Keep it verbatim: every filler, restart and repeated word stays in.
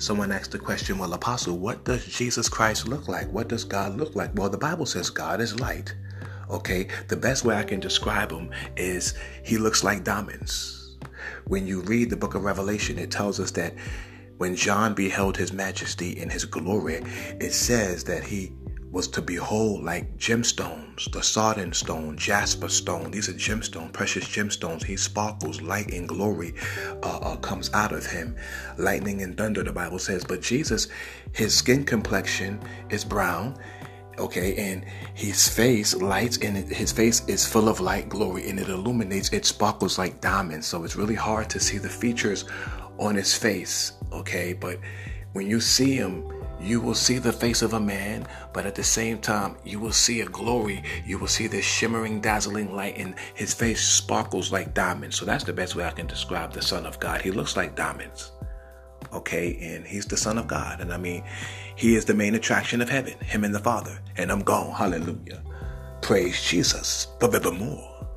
Someone asked the question, well, Apostle, what does Jesus Christ look like? What does God look like? Well, the Bible says God is light. Okay, the best way I can describe him is he looks like diamonds. When you read the book of Revelation, it tells us that when John beheld his majesty in his glory, it says that he was to behold like gemstones, the sardine stone, jasper stone. These are gemstones, precious gemstones. He sparkles, light and glory uh, uh, comes out of him. Lightning and thunder, the Bible says. But Jesus, his skin complexion is brown. Okay, and his face lights, and his face is full of light, glory, and it illuminates, it sparkles like diamonds. So it's really hard to see the features on his face, okay? But when you see him, you will see the face of a man, but at the same time, you will see a glory. You will see this shimmering, dazzling light, and his face sparkles like diamonds. So that's the best way I can describe the Son of God. He looks like diamonds. Okay, and he's the Son of God. And I mean, he is the main attraction of heaven, him and the Father. And I'm gone. Hallelujah. Praise Jesus. Forevermore.